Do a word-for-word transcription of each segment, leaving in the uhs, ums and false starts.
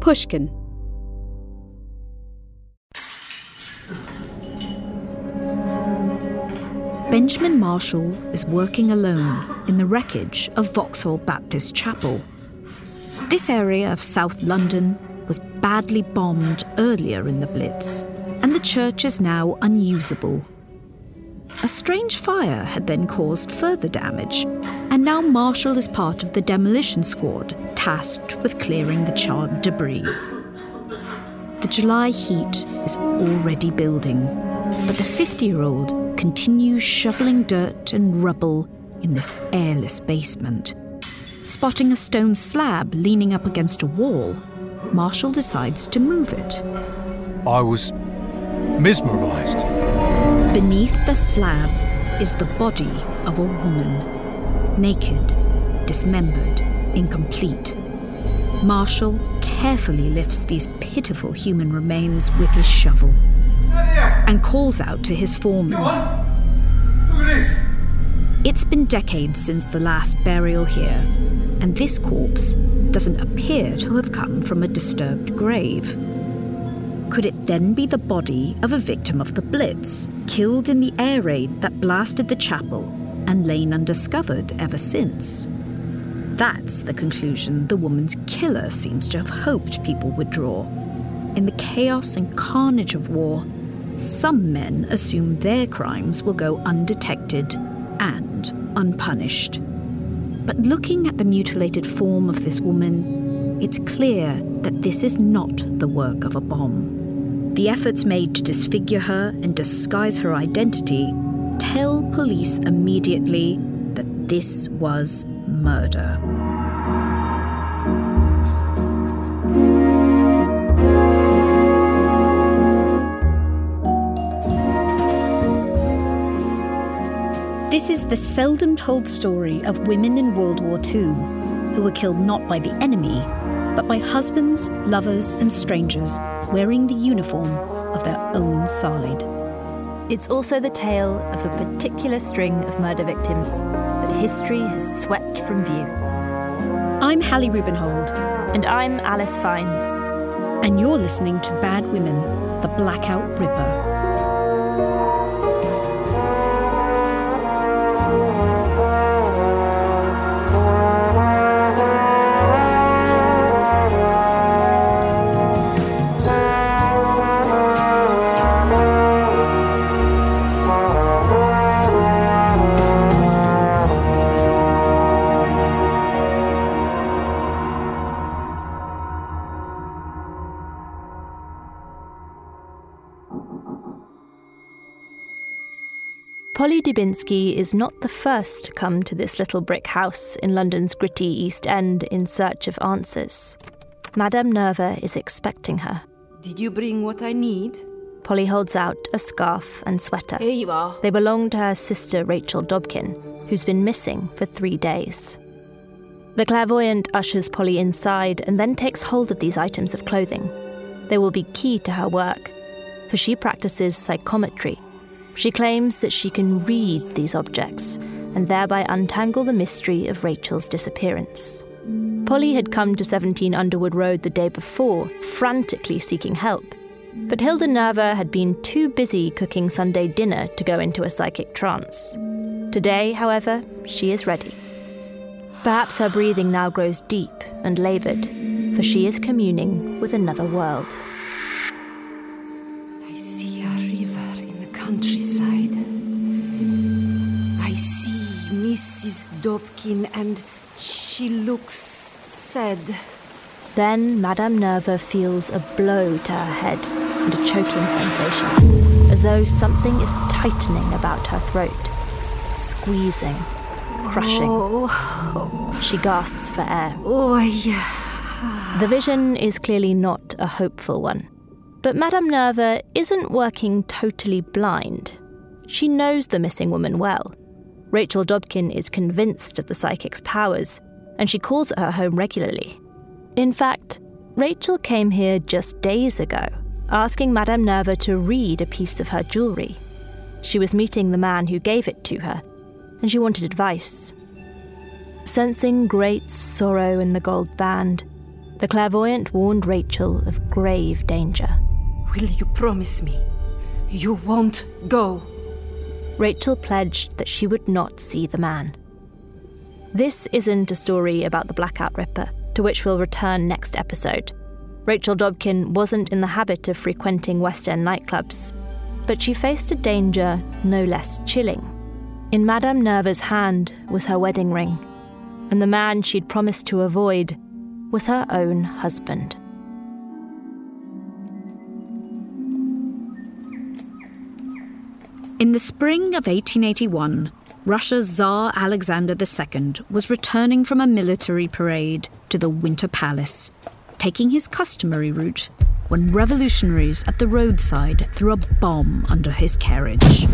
Pushkin. Benjamin Marshall is working alone in the wreckage of Vauxhall Baptist Chapel. This area of South London was badly bombed earlier in the Blitz, and the church is now unusable. A strange fire had then caused further damage, and now Marshall is part of the demolition squad tasked with clearing the charred debris. The July heat is already building, but the fifty-year-old continues shoveling dirt and rubble in this airless basement. Spotting a stone slab leaning up against a wall, Marshall decides to move it. I was mesmerised. Beneath the slab is the body of a woman, naked, dismembered, incomplete. Marshall carefully lifts these pitiful human remains with his shovel and calls out to his foreman. Come on. Look at this. It's been decades since the last burial here, and this corpse doesn't appear to have come from a disturbed grave. Could it then be the body of a victim of the Blitz, killed in the air raid that blasted the chapel and lain undiscovered ever since? That's the conclusion the woman's killer seems to have hoped people would draw. In the chaos and carnage of war, some men assume their crimes will go undetected and unpunished. But looking at the mutilated form of this woman, it's clear that this is not the work of a bomb. The efforts made to disfigure her and disguise her identity tell police immediately that this was murder. This is the seldom told story of women in World War Two who were killed not by the enemy, but by husbands, lovers, and strangers wearing the uniform of their own side. It's also the tale of a particular string of murder victims that history has swept from view. I'm Hallie Rubenhold. And I'm Alice Fiennes. And you're listening to Bad Women, The Blackout Ripper. Polly Dubinsky is not the first to come to this little brick house in London's gritty East End in search of answers. Madame Nerva is expecting her. Did you bring what I need? Polly holds out a scarf and sweater. Here you are. They belong to her sister Rachel Dobkin, who's been missing for three days. The clairvoyant ushers Polly inside and then takes hold of these items of clothing. They will be key to her work, for she practices psychometry. She claims that she can read these objects and thereby untangle the mystery of Rachel's disappearance. Polly had come to seventeen Underwood Road the day before, frantically seeking help. But Hilda Nerva had been too busy cooking Sunday dinner to go into a psychic trance. Today, however, she is ready. Perhaps her breathing now grows deep and laboured, for she is communing with another world. I see a river in the countryside. I see Missus Dobkin and she looks sad. Then Madame Nerva feels a blow to her head and a choking sensation, as though something is tightening about her throat, squeezing, crushing. Oh. She gasps for air. Oh, yeah. The vision is clearly not a hopeful one. But Madame Nerva isn't working totally blind. She knows the missing woman well. Rachel Dobkin is convinced of the psychic's powers, and she calls at her home regularly. In fact, Rachel came here just days ago, asking Madame Nerva to read a piece of her jewellery. She was meeting the man who gave it to her, and she wanted advice. Sensing great sorrow in the gold band, the clairvoyant warned Rachel of grave danger. Will you promise me you won't go? Rachel pledged that she would not see the man. This isn't a story about the Blackout Ripper, to which we'll return next episode. Rachel Dobkin wasn't in the habit of frequenting West End nightclubs, but she faced a danger no less chilling. In Madame Nerva's hand was her wedding ring, and the man she'd promised to avoid was her own husband. In the spring of eighteen eighty-one, Russia's Tsar Alexander the Second was returning from a military parade to the Winter Palace, taking his customary route when revolutionaries at the roadside threw a bomb under his carriage.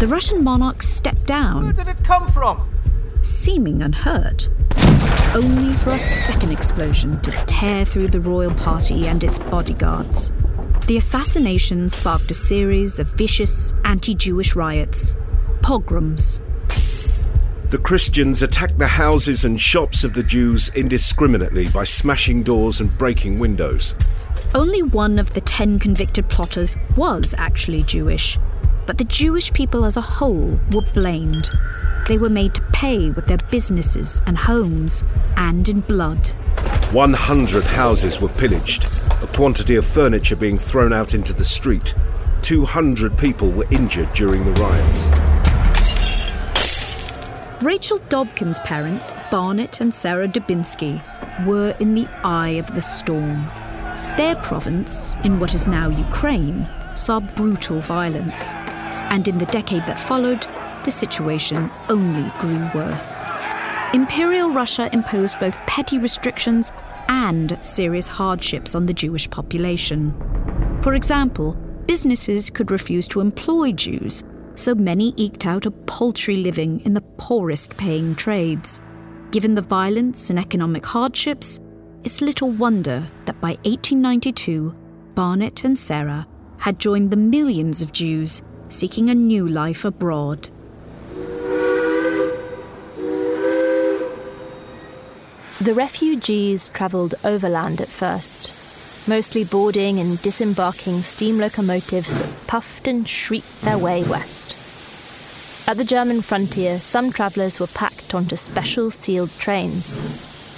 The Russian monarch stepped down. Where did it come from? Seeming unhurt, only for a second explosion to tear through the royal party and its bodyguards. The assassination sparked a series of vicious anti-Jewish riots, pogroms. The Christians attacked the houses and shops of the Jews indiscriminately by smashing doors and breaking windows. Only one of the ten convicted plotters was actually Jewish, but the Jewish people as a whole were blamed. They were made to pay with their businesses and homes, and in blood. one hundred houses were pillaged, a quantity of furniture being thrown out into the street. two hundred people were injured during the riots. Rachel Dobkin's parents, Barnett and Sarah Dubinsky, were in the eye of the storm. Their province, in what is now Ukraine, saw brutal violence. And in the decade that followed, the situation only grew worse. Imperial Russia imposed both petty restrictions and serious hardships on the Jewish population. For example, businesses could refuse to employ Jews, so many eked out a paltry living in the poorest paying trades. Given the violence and economic hardships, it's little wonder that by eighteen ninety-two, Barnett and Sarah had joined the millions of Jews seeking a new life abroad. The refugees travelled overland at first, mostly boarding and disembarking steam locomotives that puffed and shrieked their way west. At the German frontier, some travellers were packed onto special sealed trains,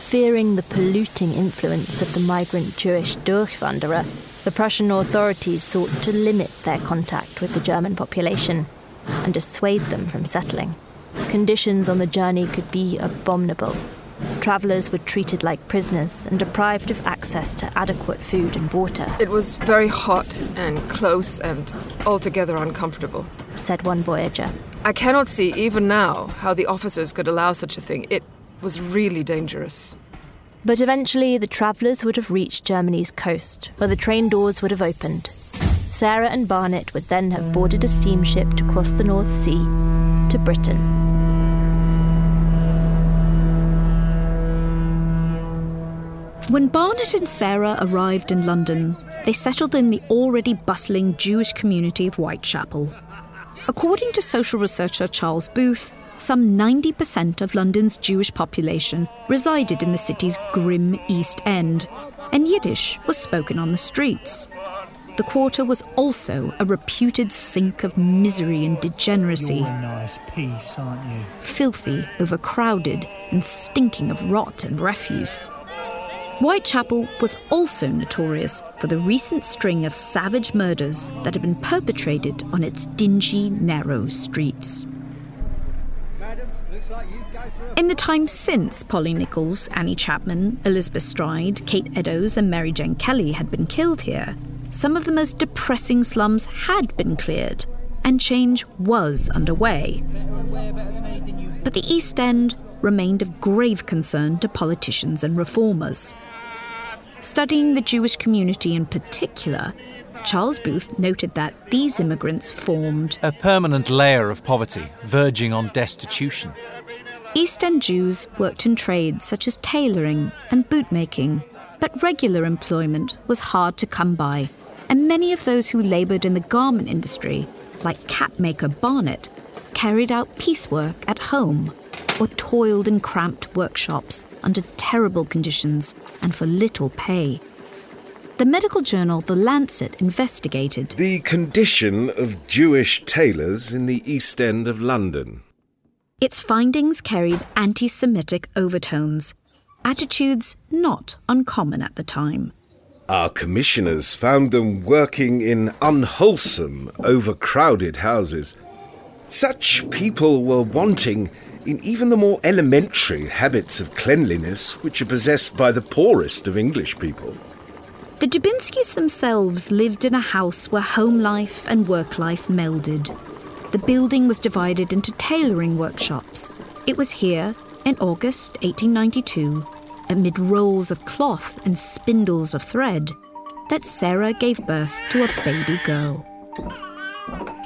fearing the polluting influence of the migrant Jewish Durchwanderer. The Prussian authorities sought to limit their contact with the German population and dissuade them from settling. Conditions on the journey could be abominable. Travellers were treated like prisoners and deprived of access to adequate food and water. It was very hot and close and altogether uncomfortable. said one voyager. I cannot see, even now, how the officers could allow such a thing. It was really dangerous. But eventually the travellers would have reached Germany's coast, where the train doors would have opened. Sarah and Barnett would then have boarded a steamship to cross the North Sea to Britain. When Barnett and Sarah arrived in London, they settled in the already bustling Jewish community of Whitechapel. According to social researcher Charles Booth, some ninety percent of London's Jewish population resided in the city's grim East End, and Yiddish was spoken on the streets. The quarter was also a reputed sink of misery and degeneracy. You're a nice piece, aren't you? Filthy, overcrowded, and stinking of rot and refuse. Whitechapel was also notorious for the recent string of savage murders that had been perpetrated on its dingy, narrow streets. In the time since Polly Nichols, Annie Chapman, Elizabeth Stride, Kate Eddowes and Mary Jane Kelly had been killed here, some of the most depressing slums had been cleared, and change was underway. But the East End remained of grave concern to politicians and reformers. Studying the Jewish community in particular, Charles Booth noted that these immigrants formed a permanent layer of poverty, verging on destitution. East End Jews worked in trades such as tailoring and bootmaking, but regular employment was hard to come by, and many of those who laboured in the garment industry, like capmaker Barnett, carried out piecework at home or toiled in cramped workshops under terrible conditions and for little pay. The medical journal The Lancet investigated the condition of Jewish tailors in the East End of London. Its findings carried anti-Semitic overtones, attitudes not uncommon at the time. Our commissioners found them working in unwholesome, overcrowded houses. Such people were wanting in even the more elementary habits of cleanliness which are possessed by the poorest of English people. The Dubinskys themselves lived in a house where home life and work life melded. The building was divided into tailoring workshops. It was here, in August eighteen ninety-two, amid rolls of cloth and spindles of thread, that Sarah gave birth to a baby girl.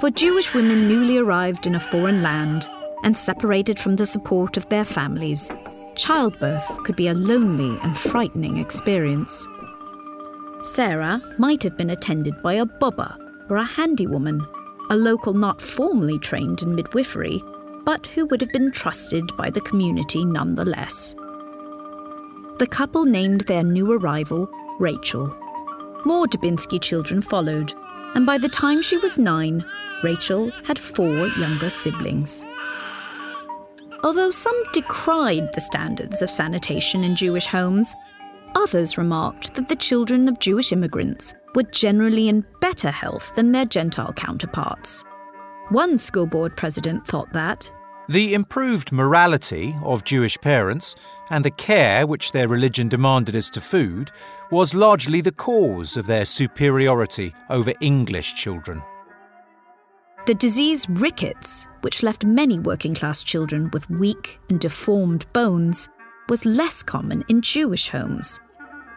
For Jewish women newly arrived in a foreign land and separated from the support of their families, childbirth could be a lonely and frightening experience. Sarah might have been attended by a bobber or a handywoman, a local not formally trained in midwifery, but who would have been trusted by the community nonetheless. The couple named their new arrival Rachel. More Dubinsky children followed, and by the time she was nine, Rachel had four younger siblings. Although some decried the standards of sanitation in Jewish homes, others remarked that the children of Jewish immigrants were generally in better health than their Gentile counterparts. One school board president thought that the improved morality of Jewish parents and the care which their religion demanded as to food was largely the cause of their superiority over English children. The disease rickets, which left many working-class children with weak and deformed bones, was less common in Jewish homes.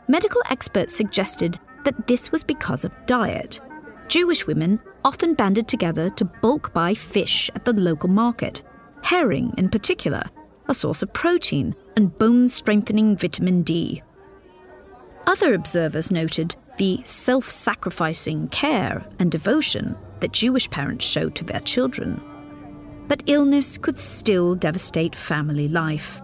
Medical experts suggested that this was because of diet. Jewish women often banded together to bulk buy fish at the local market, herring in particular, a source of protein and bone-strengthening vitamin D. Other observers noted the self-sacrificing care and devotion that Jewish parents showed to their children. But illness could still devastate family life.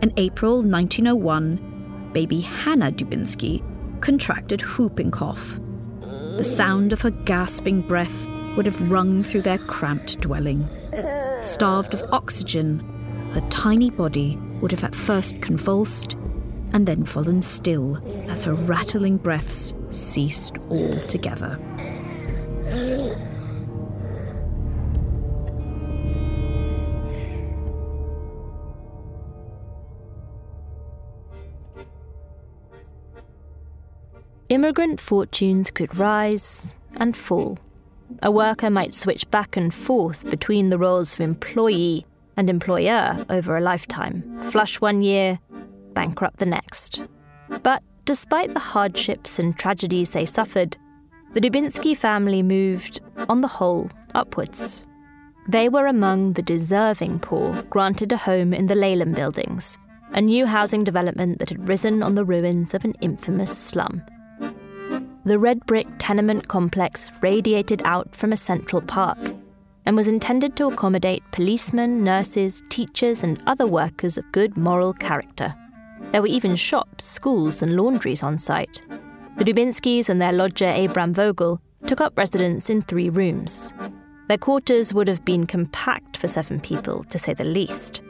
In April nineteen oh one, baby Hannah Dubinsky contracted whooping cough. The sound of her gasping breath would have rung through their cramped dwelling. Starved of oxygen, her tiny body would have at first convulsed and then fallen still as her rattling breaths ceased altogether. Immigrant fortunes could rise and fall, A worker might switch back and forth between the roles of employee and employer over a lifetime, flush one year, bankrupt the next. But despite the hardships and tragedies they suffered, the Dubinsky family moved, on the whole, upwards. They were among the deserving poor granted a home in the Leylum buildings, a new housing development that had risen on the ruins of an infamous slum. The red-brick tenement complex radiated out from a central park and was intended to accommodate policemen, nurses, teachers and other workers of good moral character. There were even shops, schools and laundries on site. The Dubinskys and their lodger Abram Vogel took up residence in three rooms. Their quarters would have been compact for seven people, to say the least,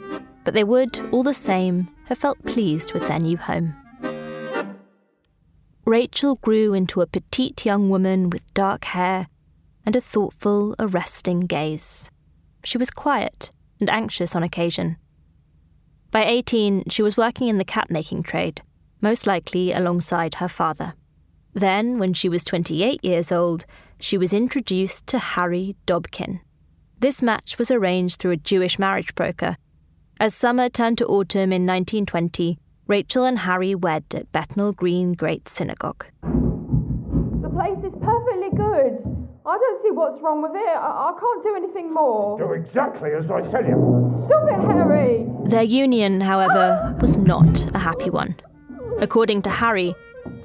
but they would, all the same, have felt pleased with their new home. Rachel grew into a petite young woman with dark hair and a thoughtful, arresting gaze. She was quiet and anxious on occasion. By eighteen, she was working in the cap-making trade, most likely alongside her father. Then, when she was twenty-eight years old, she was introduced to Harry Dobkin. This match was arranged through a Jewish marriage broker. As summer turned to autumn in nineteen twenty, Rachel and Harry wed at Bethnal Green Great Synagogue. The place is perfectly good. I don't see what's wrong with it. I, I can't do anything more. Do exactly as I tell you. Stop it, Harry! Their union, however, was not a happy one. According to Harry,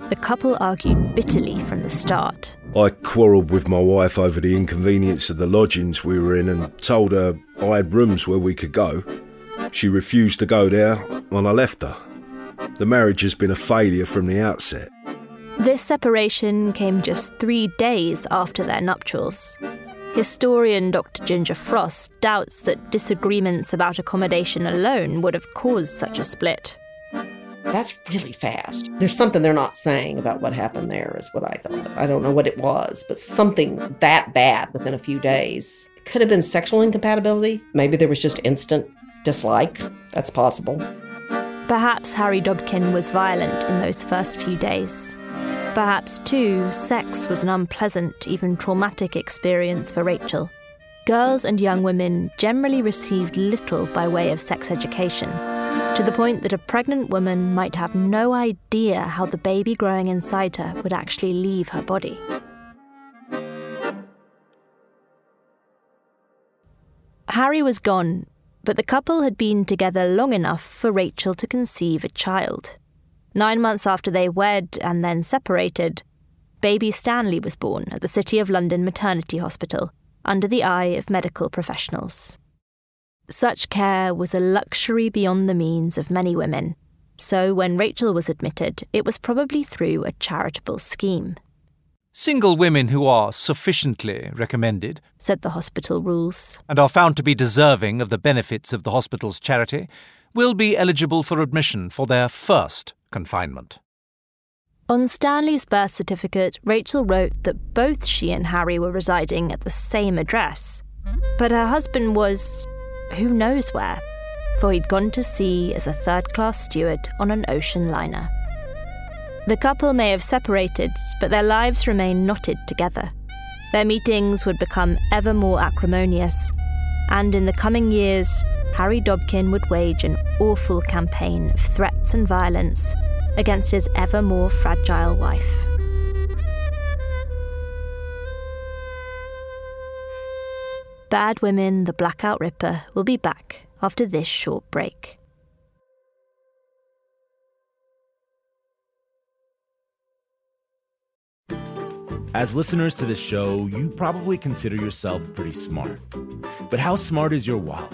the couple argued bitterly from the start. I quarrelled with my wife over the inconvenience of the lodgings we were in and told her I had rooms where we could go. She refused to go there and I left her. The marriage has been a failure from the outset. This separation came just three days after their nuptials. Historian Doctor Ginger Frost doubts that disagreements about accommodation alone would have caused such a split. That's really fast. There's something they're not saying about what happened there is what I thought. I don't know what it was, but something that bad within a few days. It could have been sexual incompatibility. Maybe there was just instant dislike. That's possible. Perhaps Harry Dobkin was violent in those first few days. Perhaps, too, sex was an unpleasant, even traumatic experience for Rachel. Girls and young women generally received little by way of sex education, to the point that a pregnant woman might have no idea how the baby growing inside her would actually leave her body. Harry was gone, but the couple had been together long enough for Rachel to conceive a child. Nine months after they wed and then separated, baby Stanley was born at the City of London Maternity Hospital, under the eye of medical professionals. Such care was a luxury beyond the means of many women, so when Rachel was admitted, it was probably through a charitable scheme. Single women who are sufficiently recommended, said the hospital rules, and are found to be deserving of the benefits of the hospital's charity, will be eligible for admission for their first confinement. On Stanley's birth certificate, Rachel wrote that both she and Harry were residing at the same address, but her husband was who knows where, for he'd gone to sea as a third-class steward on an ocean liner. The couple may have separated, but their lives remained knotted together. Their meetings would become ever more acrimonious, and in the coming years, Harry Dobkin would wage an awful campaign of threats and violence against his ever more fragile wife. Bad Women, The Blackout Ripper will be back after this short break. As listeners to this show, you probably consider yourself pretty smart. But how smart is your wallet?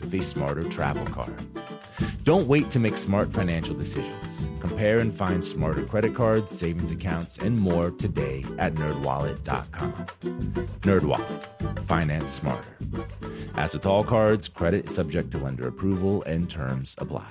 with a smarter travel card. Don't wait to make smart financial decisions. Compare and find smarter credit cards, savings accounts, and more today at nerd wallet dot com. NerdWallet. Finance smarter. As with all cards, credit is subject to lender approval and terms apply.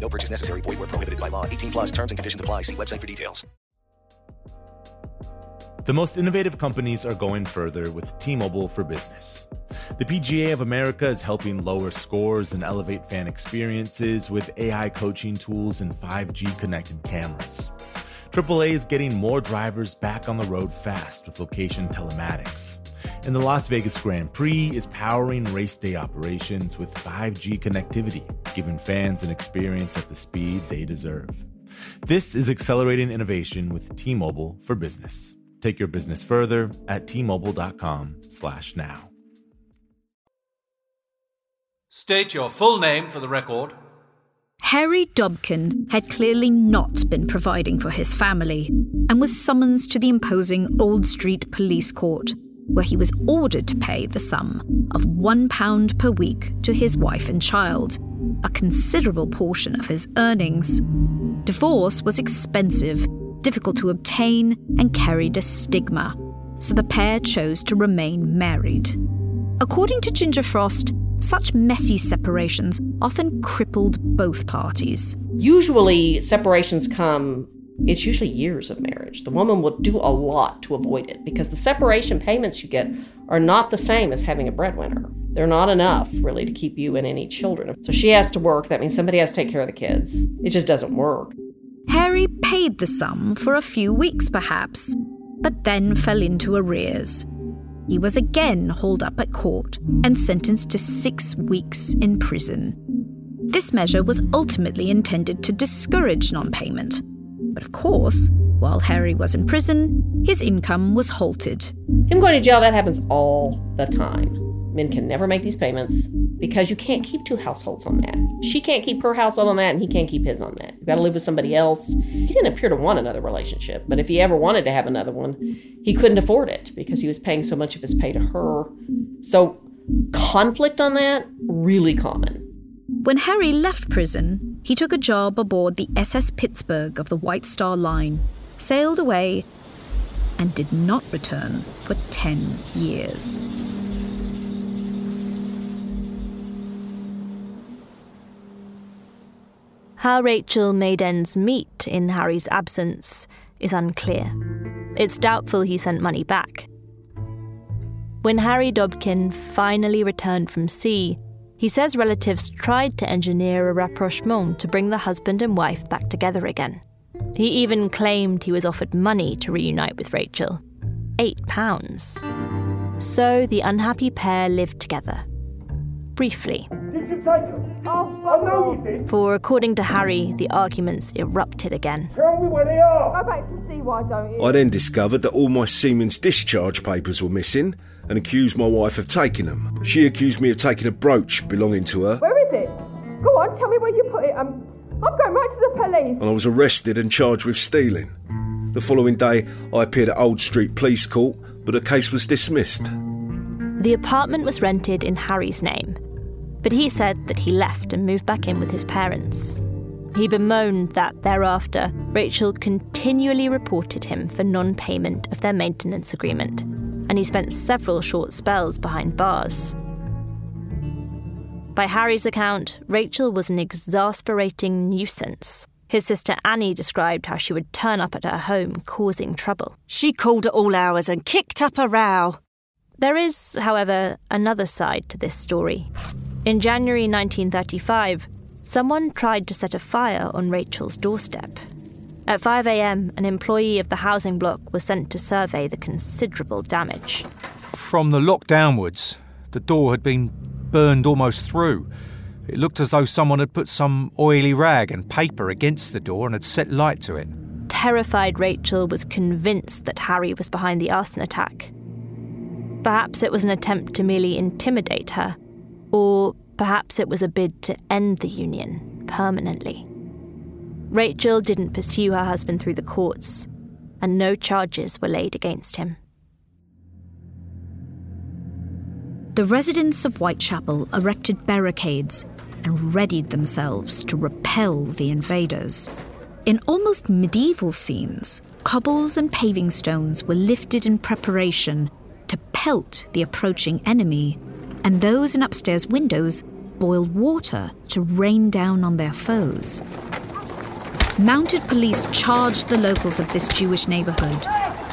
No purchase necessary. Void where prohibited by law. eighteen plus terms and conditions apply. See website for details. The most innovative companies are going further with T-Mobile for Business. The P G A of America is helping lower scores and elevate fan experiences with A I coaching tools and five G connected cameras. triple A is getting more drivers back on the road fast with location telematics. And the Las Vegas Grand Prix is powering race day operations with five G connectivity, giving fans an experience at the speed they deserve. This is accelerating innovation with T-Mobile for Business. Take your business further at T Mobile dot com slash now. State your full name for the record. Harry Dobkin had clearly not been providing for his family and was summoned to the imposing Old Street Police Court, where he was ordered to pay the sum of one pound per week to his wife and child, a considerable portion of his earnings. Divorce was expensive, difficult to obtain, and carried a stigma, so the pair chose to remain married. According to Ginger Frost, such messy separations often crippled both parties. Usually, separations come... It's usually years of marriage. The woman will do a lot to avoid it because the separation payments you get are not the same as having a breadwinner. They're not enough, really, to keep you and any children. So she has to work. That means somebody has to take care of the kids. It just doesn't work. Harry paid the sum for a few weeks, perhaps, but then fell into arrears. He was again hauled up at court and sentenced to six weeks in prison. This measure was ultimately intended to discourage non-payment. But of course, while Harry was in prison, his income was halted. Him going to jail, that happens all the time. Men can never make these payments because you can't keep two households on that. She can't keep her household on that and he can't keep his on that. You've got to live with somebody else. He didn't appear to want another relationship, but if he ever wanted to have another one, he couldn't afford it because he was paying so much of his pay to her. So conflict on that, really common. When Harry left prison, he took a job aboard the S S Pittsburgh of the White Star Line, sailed away, and did not return for ten years. How Rachel made ends meet in Harry's absence is unclear. It's doubtful he sent money back. When Harry Dobkin finally returned from sea, he says relatives tried to engineer a rapprochement to bring the husband and wife back together again. He even claimed he was offered money to reunite with Rachel. Eight pounds. So the unhappy pair lived together. Briefly. For, according to Harry, the arguments erupted again. Tell me where they are. Go back to sea, why don't you? I then discovered that all my seaman's discharge papers were missing and accused my wife of taking them. She accused me of taking a brooch belonging to her. Where is it? Go on, tell me where you put it. I'm, I'm going right to the police. And I was arrested and charged with stealing. The following day, I appeared at Old Street Police Court, but the case was dismissed. The apartment was rented in Harry's name, but he said that he left and moved back in with his parents. He bemoaned that thereafter, Rachel continually reported him for non-payment of their maintenance agreement, and he spent several short spells behind bars. By Harry's account, Rachel was an exasperating nuisance. His sister Annie described how she would turn up at her home, causing trouble. She called at all hours and kicked up a row. There is, however, another side to this story. In January nineteen thirty-five, someone tried to set a fire on Rachel's doorstep. At five a.m, an employee of the housing block was sent to survey the considerable damage. From the lock downwards, the door had been burned almost through, It looked as though someone had put some oily rag and paper against the door and had set light to it. Terrified, Rachel was convinced that Harry was behind the arson attack. Perhaps it was an attempt to merely intimidate her, or perhaps it was a bid to end the union permanently. Rachel didn't pursue her husband through the courts, and no charges were laid against him. The residents of Whitechapel erected barricades and readied themselves to repel the invaders. In almost medieval scenes, cobbles and paving stones were lifted in preparation to pelt the approaching enemy, and those in upstairs windows boiled water to rain down on their foes. Mounted police charged the locals of this Jewish neighbourhood,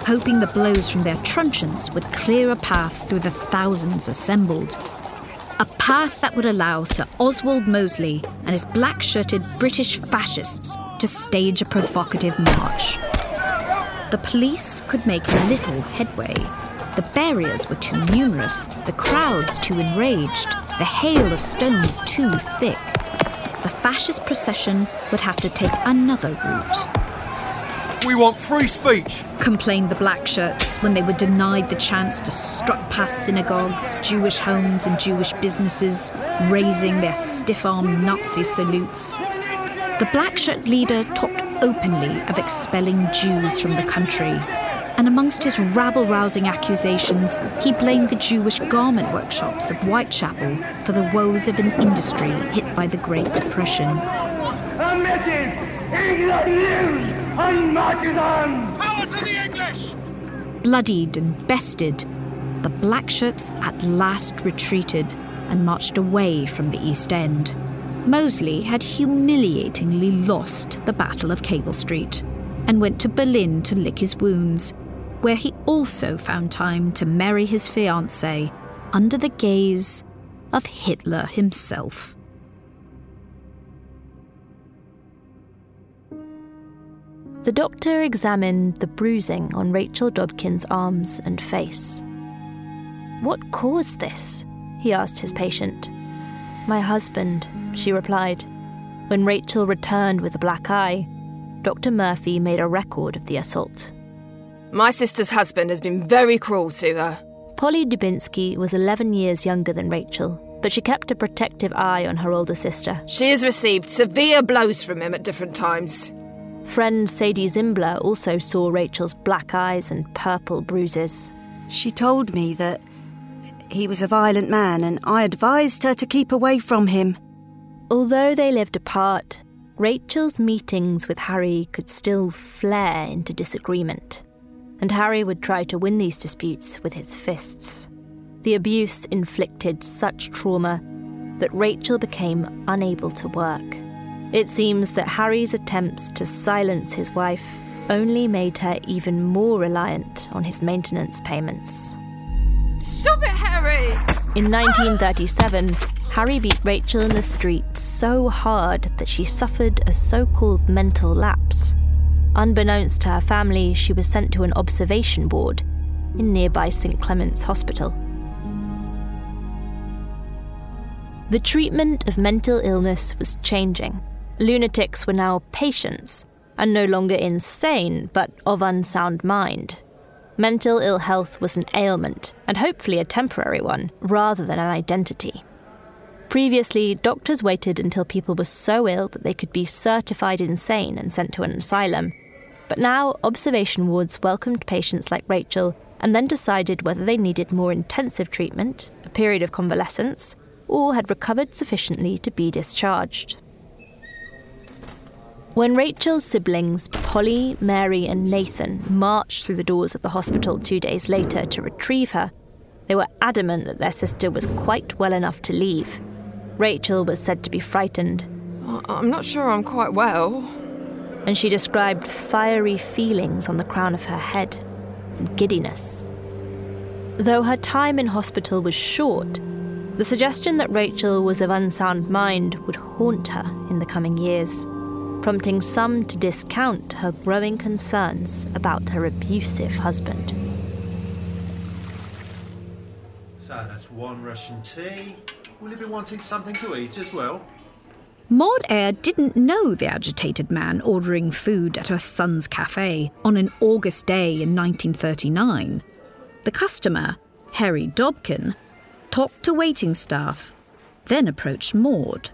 hoping the blows from their truncheons would clear a path through the thousands assembled. A path that would allow Sir Oswald Mosley and his black-shirted British fascists to stage a provocative march. The police could make little headway. The barriers were too numerous, the crowds too enraged, the hail of stones too thick. The fascist procession would have to take another route. We want free speech, complained the black shirts when they were denied the chance to strut past synagogues, Jewish homes and Jewish businesses, raising their stiff-armed Nazi salutes. The black shirt leader talked openly of expelling Jews from the country, and amongst his rabble-rousing accusations, he blamed the Jewish garment workshops of Whitechapel for the woes of an industry hit by the Great Depression. A message is not used. And marches on! Power to the English! Bloodied and bested, the black shirts at last retreated and marched away from the East End. Mosley had humiliatingly lost the Battle of Cable Street and went to Berlin to lick his wounds, where he also found time to marry his fiancée under the gaze of Hitler himself. The doctor examined the bruising on Rachel Dobkin's arms and face. "What caused this?" he asked his patient. "My husband," she replied. When Rachel returned with a black eye, Doctor Murphy made a record of the assault. "My sister's husband has been very cruel to her." Polly Dubinsky was eleven years younger than Rachel, but she kept a protective eye on her older sister. "She has received severe blows from him at different times." Friend Sadie Zimbler also saw Rachel's black eyes and purple bruises. "She told me that he was a violent man and I advised her to keep away from him." Although they lived apart, Rachel's meetings with Harry could still flare into disagreement, and Harry would try to win these disputes with his fists. The abuse inflicted such trauma that Rachel became unable to work. It seems that Harry's attempts to silence his wife only made her even more reliant on his maintenance payments. "Stop it, Harry!" In nineteen thirty-seven, Harry beat Rachel in the street so hard that she suffered a so-called mental lapse. Unbeknownst to her family, she was sent to an observation ward in nearby Saint Clement's Hospital. The treatment of mental illness was changing. Lunatics were now patients, and no longer insane, but of unsound mind. Mental ill health was an ailment, and hopefully a temporary one, rather than an identity. Previously, doctors waited until people were so ill that they could be certified insane and sent to an asylum. But now, observation wards welcomed patients like Rachel, and then decided whether they needed more intensive treatment, a period of convalescence, or had recovered sufficiently to be discharged. When Rachel's siblings, Polly, Mary and Nathan, marched through the doors of the hospital two days later to retrieve her, they were adamant that their sister was quite well enough to leave. Rachel was said to be frightened. "I'm not sure I'm quite well." And she described fiery feelings on the crown of her head and giddiness. Though her time in hospital was short, the suggestion that Rachel was of unsound mind would haunt her in the coming years, prompting some to discount her growing concerns about her abusive husband. "So that's one Russian tea, Will you be wanting something to eat as well? Maud Eyre didn't know the agitated man ordering food at her son's cafe on an August day in nineteen thirty-nine. The customer, Harry Dobkin, talked to waiting staff, then approached Maud.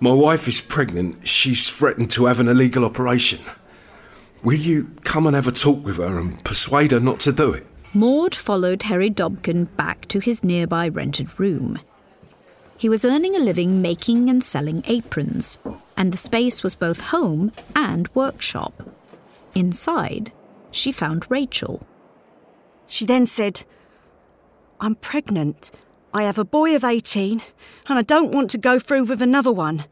My wife is pregnant. She's threatened to have an illegal operation. Will you come and have a talk with her and persuade her not to do it? Maud followed Harry Dobkin back to his nearby rented room. He was earning a living making and selling aprons, and the space was both home and workshop. Inside, she found Rachel. She then said, I'm pregnant. I have a boy of eighteen, and I don't want to go through with another one.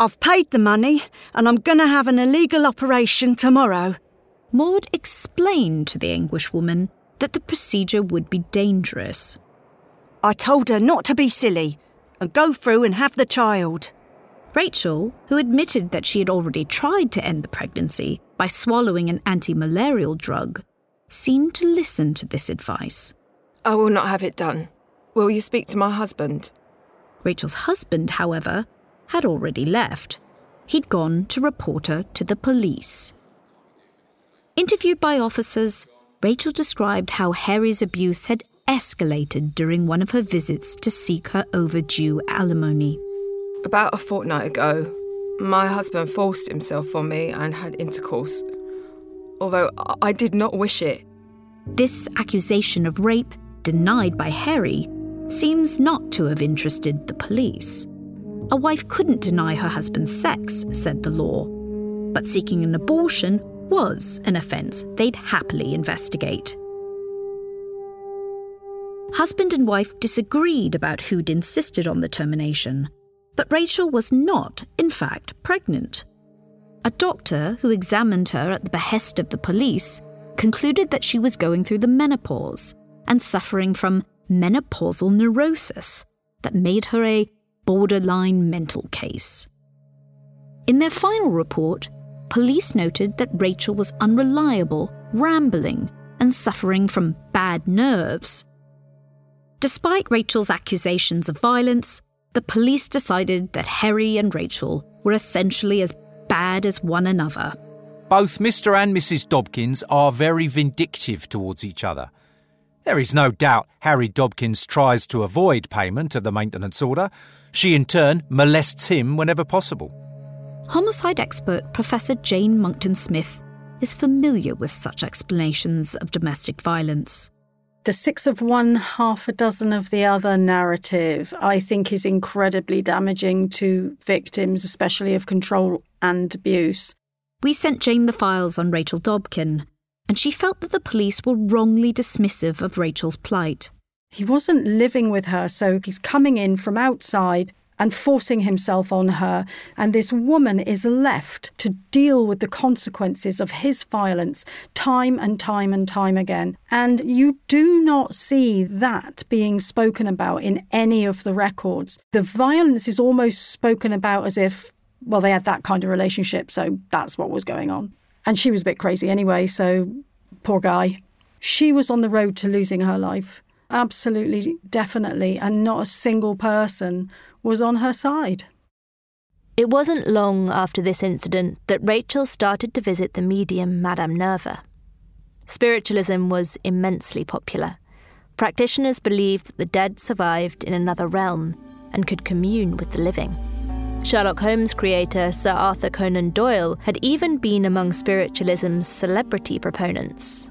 I've paid the money, and I'm going to have an illegal operation tomorrow. Maud explained to the Englishwoman that the procedure would be dangerous. I told her not to be silly and go through and have the child. Rachel, who admitted that she had already tried to end the pregnancy by swallowing an anti-malarial drug, seemed to listen to this advice. I will not have it done. Will you speak to my husband? Rachel's husband, however, had already left. He'd gone to report her to the police. Interviewed by officers, Rachel described how Harry's abuse had escalated during one of her visits to seek her overdue alimony. About a fortnight ago, my husband forced himself on me and had intercourse, although I did not wish it. This accusation of rape, denied by Harry, seems not to have interested the police. A wife couldn't deny her husband's sex, said the law, but seeking an abortion was an offence they'd happily investigate. Husband and wife disagreed about who'd insisted on the termination, but Rachel was not, in fact, pregnant. A doctor who examined her at the behest of the police concluded that she was going through the menopause and suffering from menopausal neurosis that made her a borderline mental case. In their final report, police noted that Rachel was unreliable, rambling, and suffering from bad nerves. Despite Rachel's accusations of violence, the police decided that Harry and Rachel were essentially as bad as one another. Both Mister and Missus Dobkins are very vindictive towards each other. There is no doubt Harry Dobkins tries to avoid payment of the maintenance order. She, in turn, molests him whenever possible. Homicide expert Professor Jane Monckton-Smith is familiar with such explanations of domestic violence. The six of one, half a dozen of the other narrative, I think, is incredibly damaging to victims, especially of control and abuse. We sent Jane the files on Rachel Dobkin, and she felt that the police were wrongly dismissive of Rachel's plight. He wasn't living with her, so he's coming in from outside and forcing himself on her, and this woman is left to deal with the consequences of his violence time and time and time again. And you do not see that being spoken about in any of the records. The violence is almost spoken about as if, well, they had that kind of relationship, so that's what was going on. And she was a bit crazy anyway, so poor guy. She was on the road to losing her life. Absolutely, definitely, and not a single person was on her side. It wasn't long after this incident that Rachel started to visit the medium Madame Nerva. Spiritualism was immensely popular. Practitioners believed that the dead survived in another realm and could commune with the living. Sherlock Holmes creator Sir Arthur Conan Doyle had even been among spiritualism's celebrity proponents.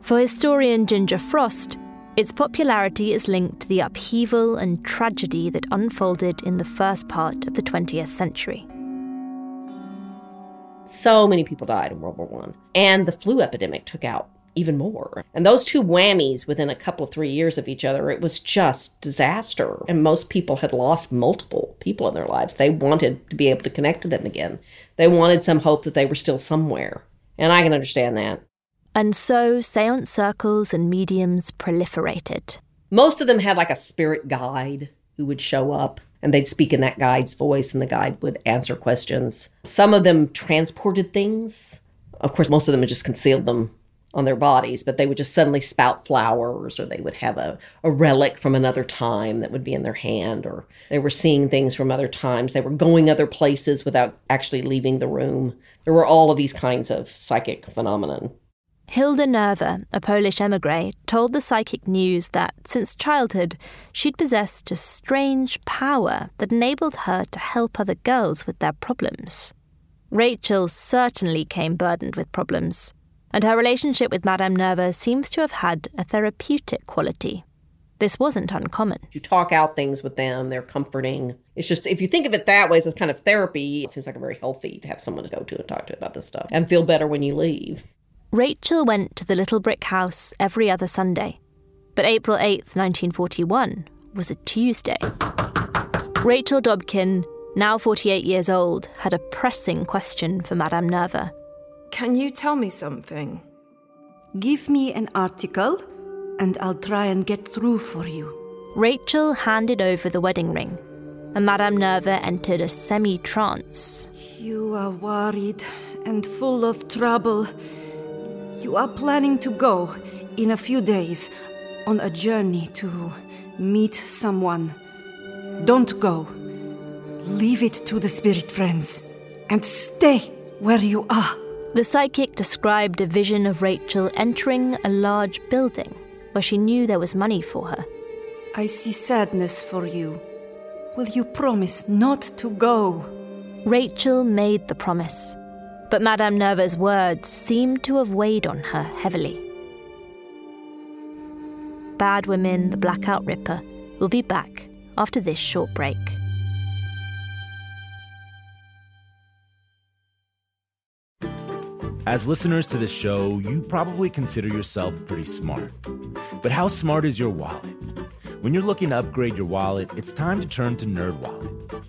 For historian Ginger Frost, its popularity is linked to the upheaval and tragedy that unfolded in the first part of the twentieth century. So many people died in World War One, and the flu epidemic took out even more. And those two whammies within a couple of three years of each other, it was just disaster. And most people had lost multiple people in their lives. They wanted to be able to connect to them again. They wanted some hope that they were still somewhere. And I can understand that. And so, seance circles and mediums proliferated. Most of them had like a spirit guide who would show up, and they'd speak in that guide's voice, and the guide would answer questions. Some of them transported things. Of course, most of them had just concealed them on their bodies, but they would just suddenly spout flowers, or they would have a, a relic from another time that would be in their hand, or they were seeing things from other times. They were going other places without actually leaving the room. There were all of these kinds of psychic phenomenon. Hilda Nerva, a Polish émigré, told the Psychic News that, since childhood, she'd possessed a strange power that enabled her to help other girls with their problems. Rachel certainly came burdened with problems, and her relationship with Madame Nerva seems to have had a therapeutic quality. This wasn't uncommon. You talk out things with them, they're comforting. It's just, if you think of it that way, as this kind of therapy, it seems like very healthy to have someone to go to and talk to about this stuff, and feel better when you leave. Rachel went to the Little Brick House every other Sunday, but April eighth, nineteen forty-one was a Tuesday. Rachel Dobkin, now forty-eight years old, had a pressing question for Madame Nerva. Can you tell me something? Give me an article and I'll try and get through for you. Rachel handed over the wedding ring, and Madame Nerva entered a semi-trance. You are worried and full of trouble. You are planning to go, in a few days, on a journey to meet someone. Don't go. Leave it to the spirit friends, and stay where you are. The psychic described a vision of Rachel entering a large building where she knew there was money for her. I see sadness for you. Will you promise not to go? Rachel made the promise, but Madame Nerva's words seemed to have weighed on her heavily. Bad Women, The Blackout Ripper will be back after this short break. As listeners to this show, you probably consider yourself pretty smart. But how smart is your wallet? When you're looking to upgrade your wallet, it's time to turn to NerdWallet.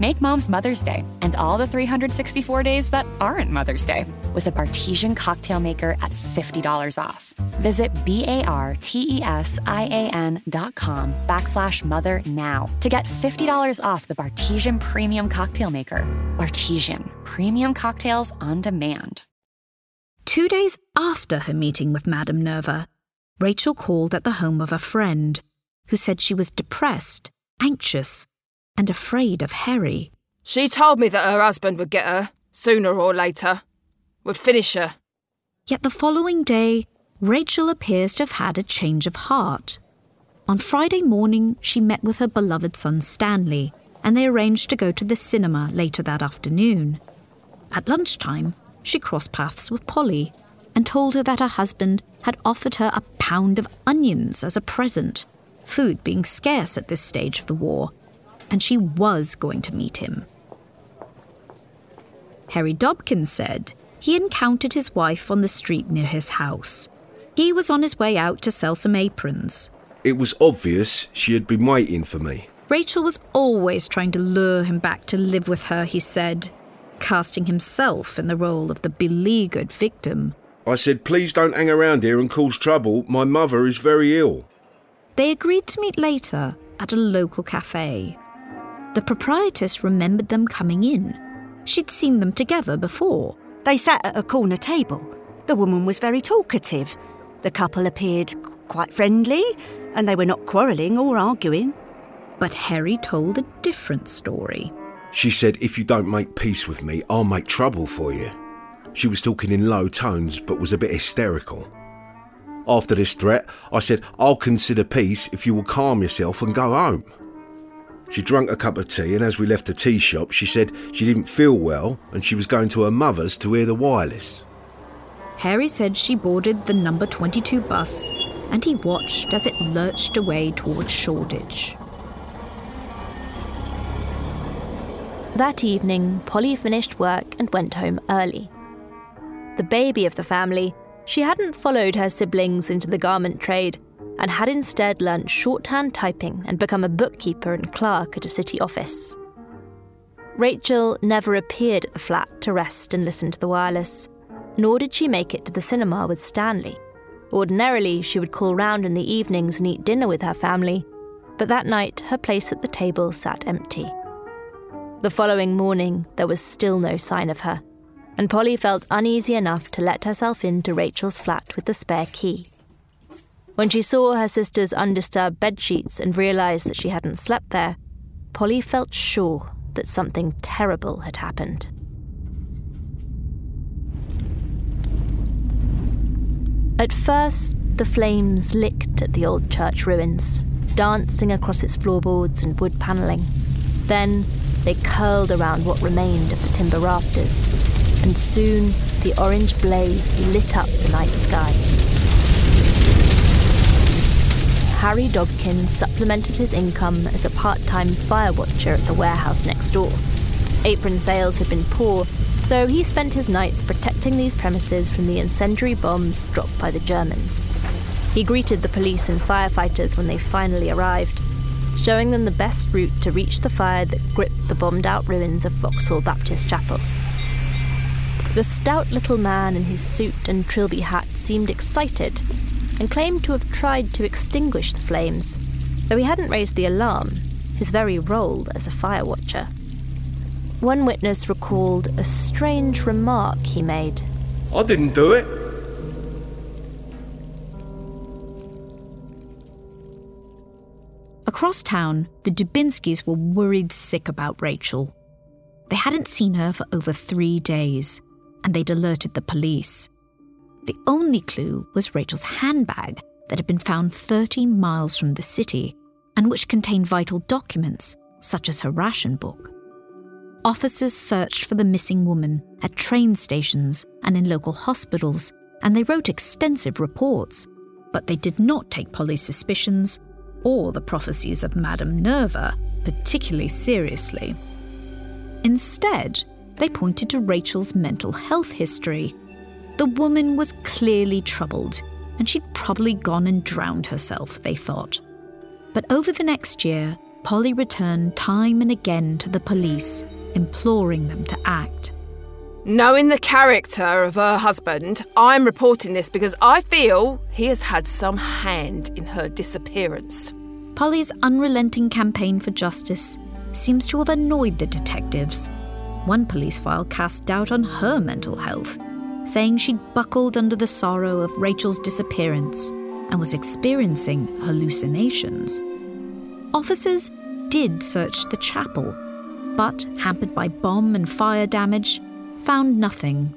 Make Mom's Mother's Day and all the three hundred sixty-four days that aren't Mother's Day with a Bartesian cocktail maker at fifty dollars off. Visit B-A-R-T-E-S-I-A-N dot com backslash mother now to get fifty dollars off the Bartesian Premium Cocktail Maker. Bartesian, premium cocktails on demand. Two days after her meeting with Madame Nerva, Rachel called at the home of a friend who said she was depressed, anxious, and afraid of Harry. She told me that her husband would get her, sooner or later. Would finish her. Yet the following day, Rachel appears to have had a change of heart. On Friday morning, she met with her beloved son Stanley, and they arranged to go to the cinema later that afternoon. At lunchtime, she crossed paths with Polly and told her that her husband had offered her a pound of onions as a present, food being scarce at this stage of the war, and she was going to meet him. Harry Dobkin said he encountered his wife on the street near his house. He was on his way out to sell some aprons. It was obvious she had been waiting for me. Rachel was always trying to lure him back to live with her, he said, casting himself in the role of the beleaguered victim. I said, please don't hang around here and cause trouble. My mother is very ill. They agreed to meet later at a local cafe. The proprietress remembered them coming in. She'd seen them together before. They sat at a corner table. The woman was very talkative. The couple appeared quite friendly, and they were not quarrelling or arguing. But Harry told a different story. She said, if you don't make peace with me, I'll make trouble for you. She was talking in low tones, but was a bit hysterical. After this threat, I said, I'll consider peace if you will calm yourself and go home. She drank a cup of tea, and as we left the tea shop, she said she didn't feel well and she was going to her mother's to hear the wireless. Harry said she boarded the number twenty-two bus, and he watched as it lurched away towards Shoreditch. That evening, Polly finished work and went home early. The baby of the family, she hadn't followed her siblings into the garment trade and had instead learnt shorthand typing and become a bookkeeper and clerk at a city office. Rachel never appeared at the flat to rest and listen to the wireless, nor did she make it to the cinema with Stanley. Ordinarily, she would call round in the evenings and eat dinner with her family, but that night her place at the table sat empty. The following morning, there was still no sign of her, and Polly felt uneasy enough to let herself into Rachel's flat with the spare key. When she saw her sister's undisturbed bedsheets and realised that she hadn't slept there, Polly felt sure that something terrible had happened. At first, the flames licked at the old church ruins, dancing across its floorboards and wood panelling. Then they curled around what remained of the timber rafters, and soon the orange blaze lit up the night sky. Harry Dobkin supplemented his income as a part-time fire watcher at the warehouse next door. Apron sales had been poor, so he spent his nights protecting these premises from the incendiary bombs dropped by the Germans. He greeted the police and firefighters when they finally arrived, showing them the best route to reach the fire that gripped the bombed-out ruins of Vauxhall Baptist Chapel. The stout little man in his suit and trilby hat seemed excited and claimed to have tried to extinguish the flames, though he hadn't raised the alarm, his very role as a fire watcher. One witness recalled a strange remark he made. I didn't do it. Across town, the Dubinskys were worried sick about Rachel. They hadn't seen her for over three days, and they'd alerted the police. The only clue was Rachel's handbag that had been found thirty miles from the city, and which contained vital documents, such as her ration book. Officers searched for the missing woman at train stations and in local hospitals, and they wrote extensive reports, but they did not take Polly's suspicions or the prophecies of Madame Nerva particularly seriously. Instead, they pointed to Rachel's mental health history. The woman was clearly troubled, and she'd probably gone and drowned herself, they thought. But over the next year, Polly returned time and again to the police, imploring them to act. Knowing the character of her husband, I'm reporting this because I feel he has had some hand in her disappearance. Polly's unrelenting campaign for justice seems to have annoyed the detectives. One police file cast doubt on her mental health, saying she'd buckled under the sorrow of Rachel's disappearance and was experiencing hallucinations. Officers did search the chapel, but, hampered by bomb and fire damage, found nothing.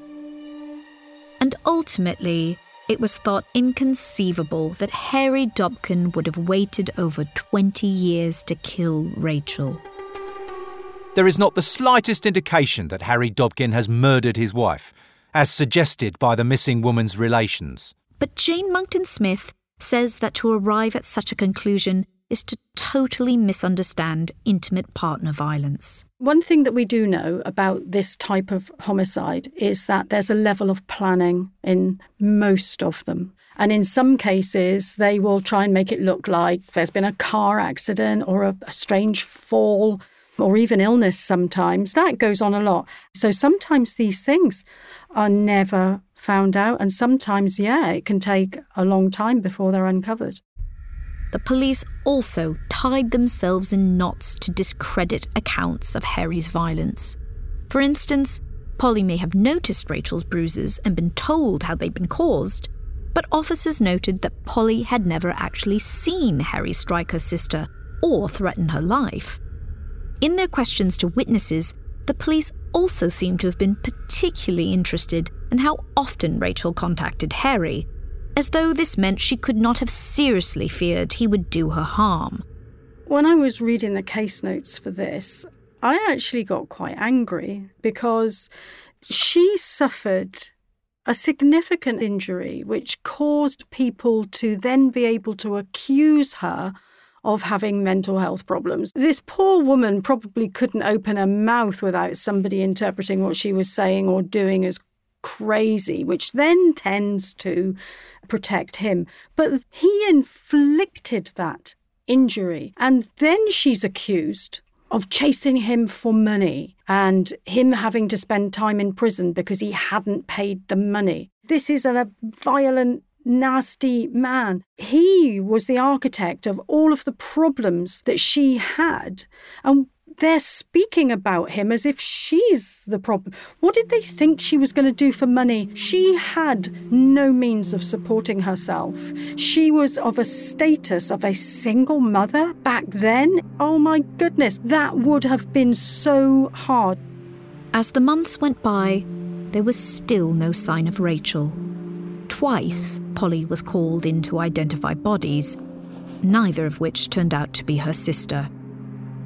And ultimately, it was thought inconceivable that Harry Dobkin would have waited over twenty years to kill Rachel. There is not the slightest indication that Harry Dobkin has murdered his wife. as suggested by the missing woman's relations. But Jane Monckton-Smith says that to arrive at such a conclusion is to totally misunderstand intimate partner violence. One thing that we do know about this type of homicide is that there's a level of planning in most of them. And in some cases, they will try and make it look like there's been a car accident or a, a strange fall or even illness sometimes. That goes on a lot. So sometimes these things are never found out. And sometimes, yeah, it can take a long time before they're uncovered. The police also tied themselves in knots to discredit accounts of Harry's violence. For instance, Polly may have noticed Rachel's bruises and been told how they'd been caused, but officers noted that Polly had never actually seen Harry strike her sister or threaten her life. In their questions to witnesses, the police also seemed to have been particularly interested in how often Rachel contacted Harry, as though this meant she could not have seriously feared he would do her harm. When I was reading the case notes for this, I actually got quite angry because she suffered a significant injury which caused people to then be able to accuse her of having mental health problems. This poor woman probably couldn't open her mouth without somebody interpreting what she was saying or doing as crazy, which then tends to protect him. But he inflicted that injury. And then she's accused of chasing him for money and him having to spend time in prison because he hadn't paid the money. This is a violent, nasty man. He was the architect of all of the problems that she had. And they're speaking about him as if she's the problem. What did they think she was going to do for money? She had no means of supporting herself. She was of a status of a single mother back then. Oh my goodness, that would have been so hard. As the months went by, there was still no sign of Rachel. Twice, Polly was called in to identify bodies, neither of which turned out to be her sister.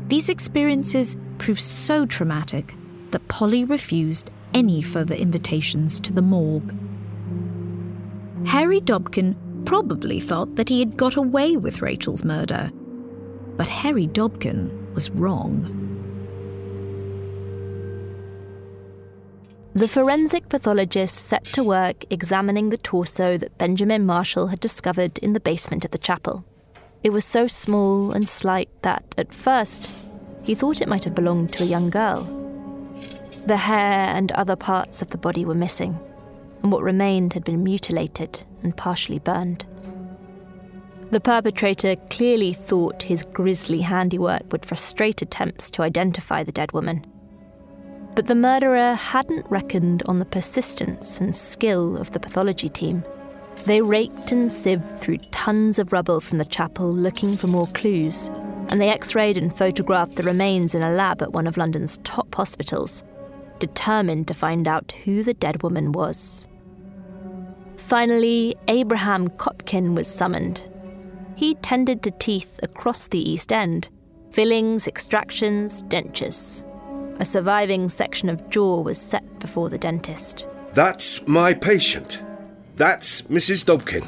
These experiences proved so traumatic that Polly refused any further invitations to the morgue. Harry Dobkin probably thought that he had got away with Rachel's murder, but Harry Dobkin was wrong. The forensic pathologist set to work examining the torso that Benjamin Marshall had discovered in the basement at the chapel. It was so small and slight that, at first, he thought it might have belonged to a young girl. The hair and other parts of the body were missing, and what remained had been mutilated and partially burned. The perpetrator clearly thought his grisly handiwork would frustrate attempts to identify the dead woman. But the murderer hadn't reckoned on the persistence and skill of the pathology team. They raked and sieved through tons of rubble from the chapel looking for more clues, and they x-rayed and photographed the remains in a lab at one of London's top hospitals, determined to find out who the dead woman was. Finally, Abram Kopkin was summoned. He tended to teeth across the East End, fillings, extractions, dentures. A surviving section of jaw was set before the dentist. "That's my patient. That's Missus Dobkin."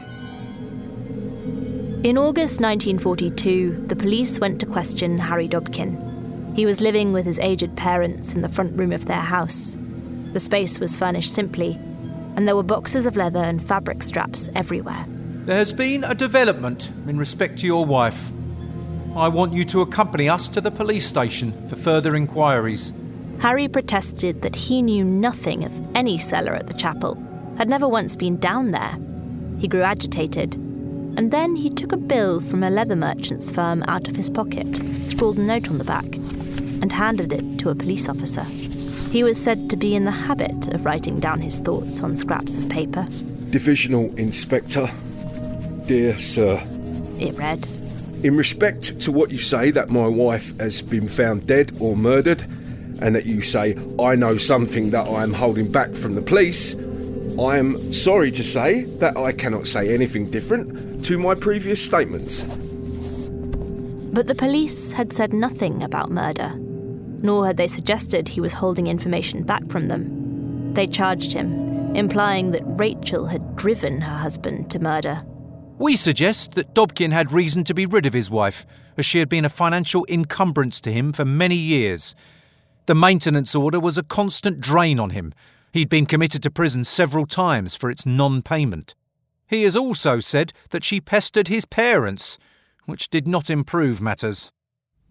In August nineteen forty-two, the police went to question Harry Dobkin. He was living with his aged parents in the front room of their house. The space was furnished simply, and there were boxes of leather and fabric straps everywhere. "There has been a development in respect to your wife. I want you to accompany us to the police station for further inquiries." Harry protested that he knew nothing of any cellar at the chapel, had never once been down there. He grew agitated, and then he took a bill from a leather merchant's firm out of his pocket, scrawled a note on the back, and handed it to a police officer. He was said to be in the habit of writing down his thoughts on scraps of paper. "Divisional Inspector, dear sir," it read, "in respect to what you say that my wife has been found dead or murdered, and that you say I know something that I am holding back from the police, I am sorry to say that I cannot say anything different to my previous statements." But the police had said nothing about murder, nor had they suggested he was holding information back from them. They charged him, implying that Rachel had driven her husband to murder. We suggest that Dobkin had reason to be rid of his wife, as she had been a financial encumbrance to him for many years. The maintenance order was a constant drain on him. He'd been committed to prison several times for its non-payment. He has also said that she pestered his parents, which did not improve matters.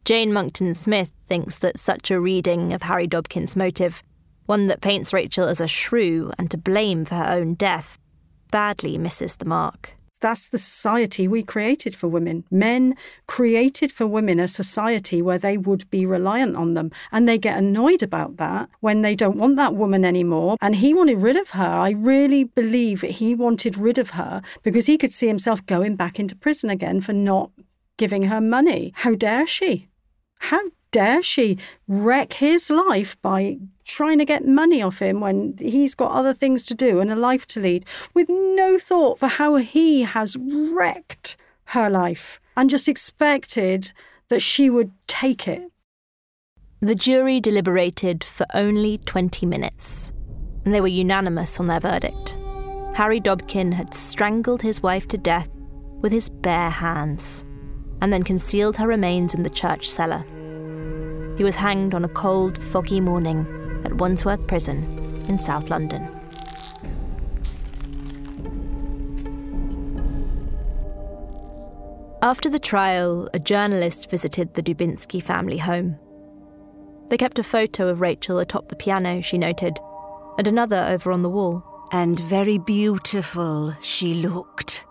Jane Monckton-Smith thinks that such a reading of Harry Dobkin's motive, one that paints Rachel as a shrew and to blame for her own death, badly misses the mark. That's the society we created for women. Men created for women a society where they would be reliant on them, and they get annoyed about that when they don't want that woman anymore. And he wanted rid of her. I really believe he wanted rid of her because he could see himself going back into prison again for not giving her money. How dare she? How dare she wreck his life by trying to get money off him when he's got other things to do and a life to lead, with no thought for how he has wrecked her life and just expected that she would take it. The jury deliberated for only twenty minutes, and they were unanimous on their verdict. Harry Dobkin had strangled his wife to death with his bare hands and then concealed her remains in the church cellar. He was hanged on a cold, foggy morning at Wandsworth Prison in South London. After the trial, a journalist visited the Dubinsky family home. They kept a photo of Rachel atop the piano, she noted, and another over on the wall. And very beautiful she looked.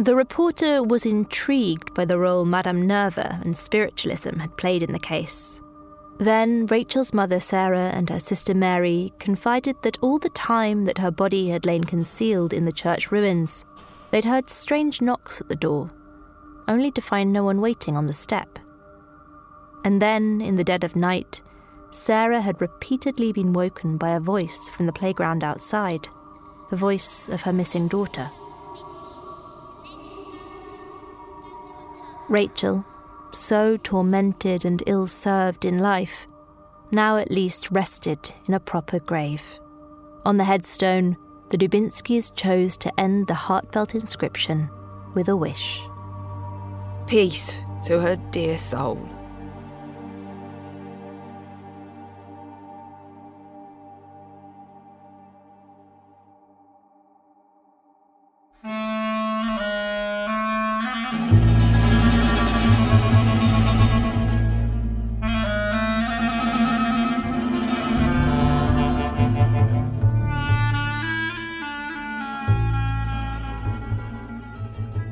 The reporter was intrigued by the role Madame Nerva and spiritualism had played in the case. Then Rachel's mother Sarah and her sister Mary confided that all the time that her body had lain concealed in the church ruins, they'd heard strange knocks at the door, only to find no one waiting on the step. And then, in the dead of night, Sarah had repeatedly been woken by a voice from the playground outside, the voice of her missing daughter. Rachel, so tormented and ill-served in life, now at least rested in a proper grave. On the headstone, the Dubinskys chose to end the heartfelt inscription with a wish. Peace to her dear soul.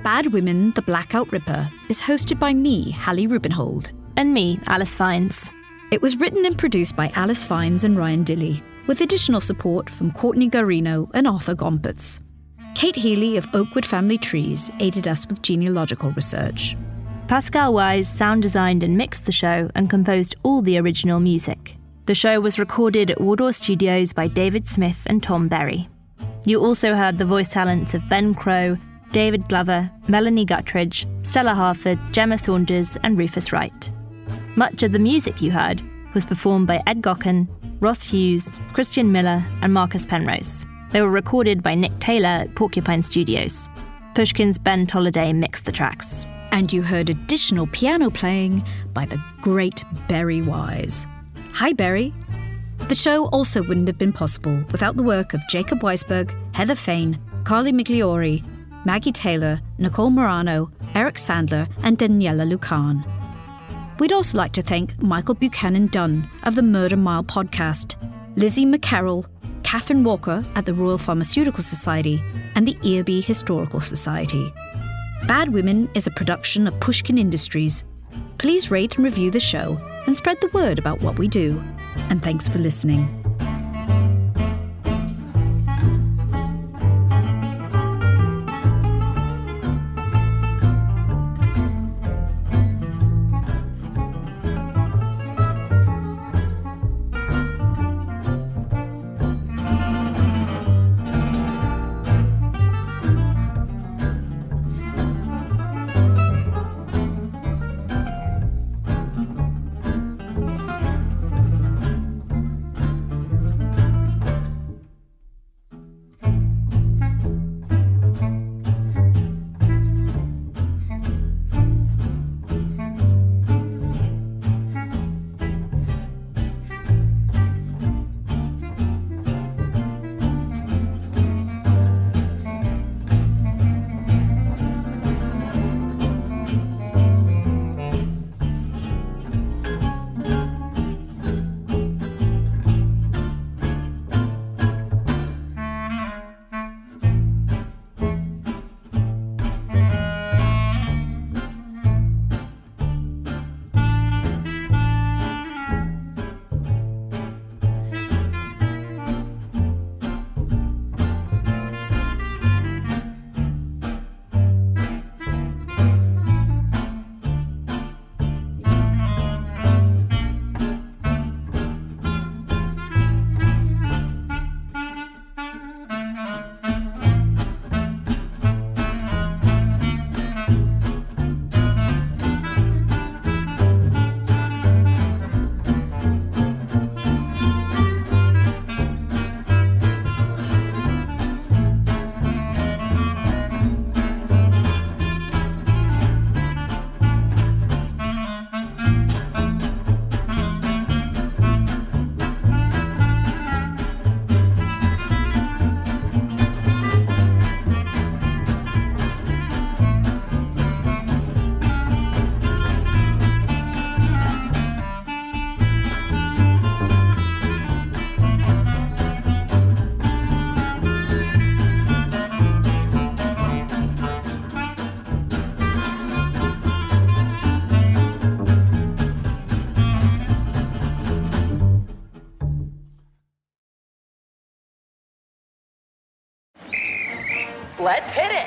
Bad Women, The Blackout Ripper is hosted by me, Hallie Rubenhold. And me, Alice Fiennes. It was written and produced by Alice Fiennes and Ryan Dilly, with additional support from Courtney Garino and Arthur Gompertz. Kate Healy of Oakwood Family Trees aided us with genealogical research. Pascal Wise sound designed and mixed the show and composed all the original music. The show was recorded at Wardour Studios by David Smith and Tom Berry. You also heard the voice talents of Ben Crow, David Glover, Melanie Guttridge, Stella Harford, Gemma Saunders and Rufus Wright. Much of the music you heard was performed by Ed Gocken, Ross Hughes, Christian Miller and Marcus Penrose. They were recorded by Nick Taylor at Porcupine Studios. Pushkin's Ben Tolliday mixed the tracks. And you heard additional piano playing by the great Barry Wise. Hi, Barry. The show also wouldn't have been possible without the work of Jacob Weisberg, Heather Fain, Carly Migliori, Maggie Taylor, Nicole Morano, Eric Sandler and Daniela Lucan. We'd also like to thank Michael Buchanan-Dunn of the Murder Mile podcast, Lizzie McCarroll, Catherine Walker at the Royal Pharmaceutical Society and the Earby Historical Society. Bad Women is a production of Pushkin Industries. Please rate and review the show and spread the word about what we do. And thanks for listening. Let's hit it.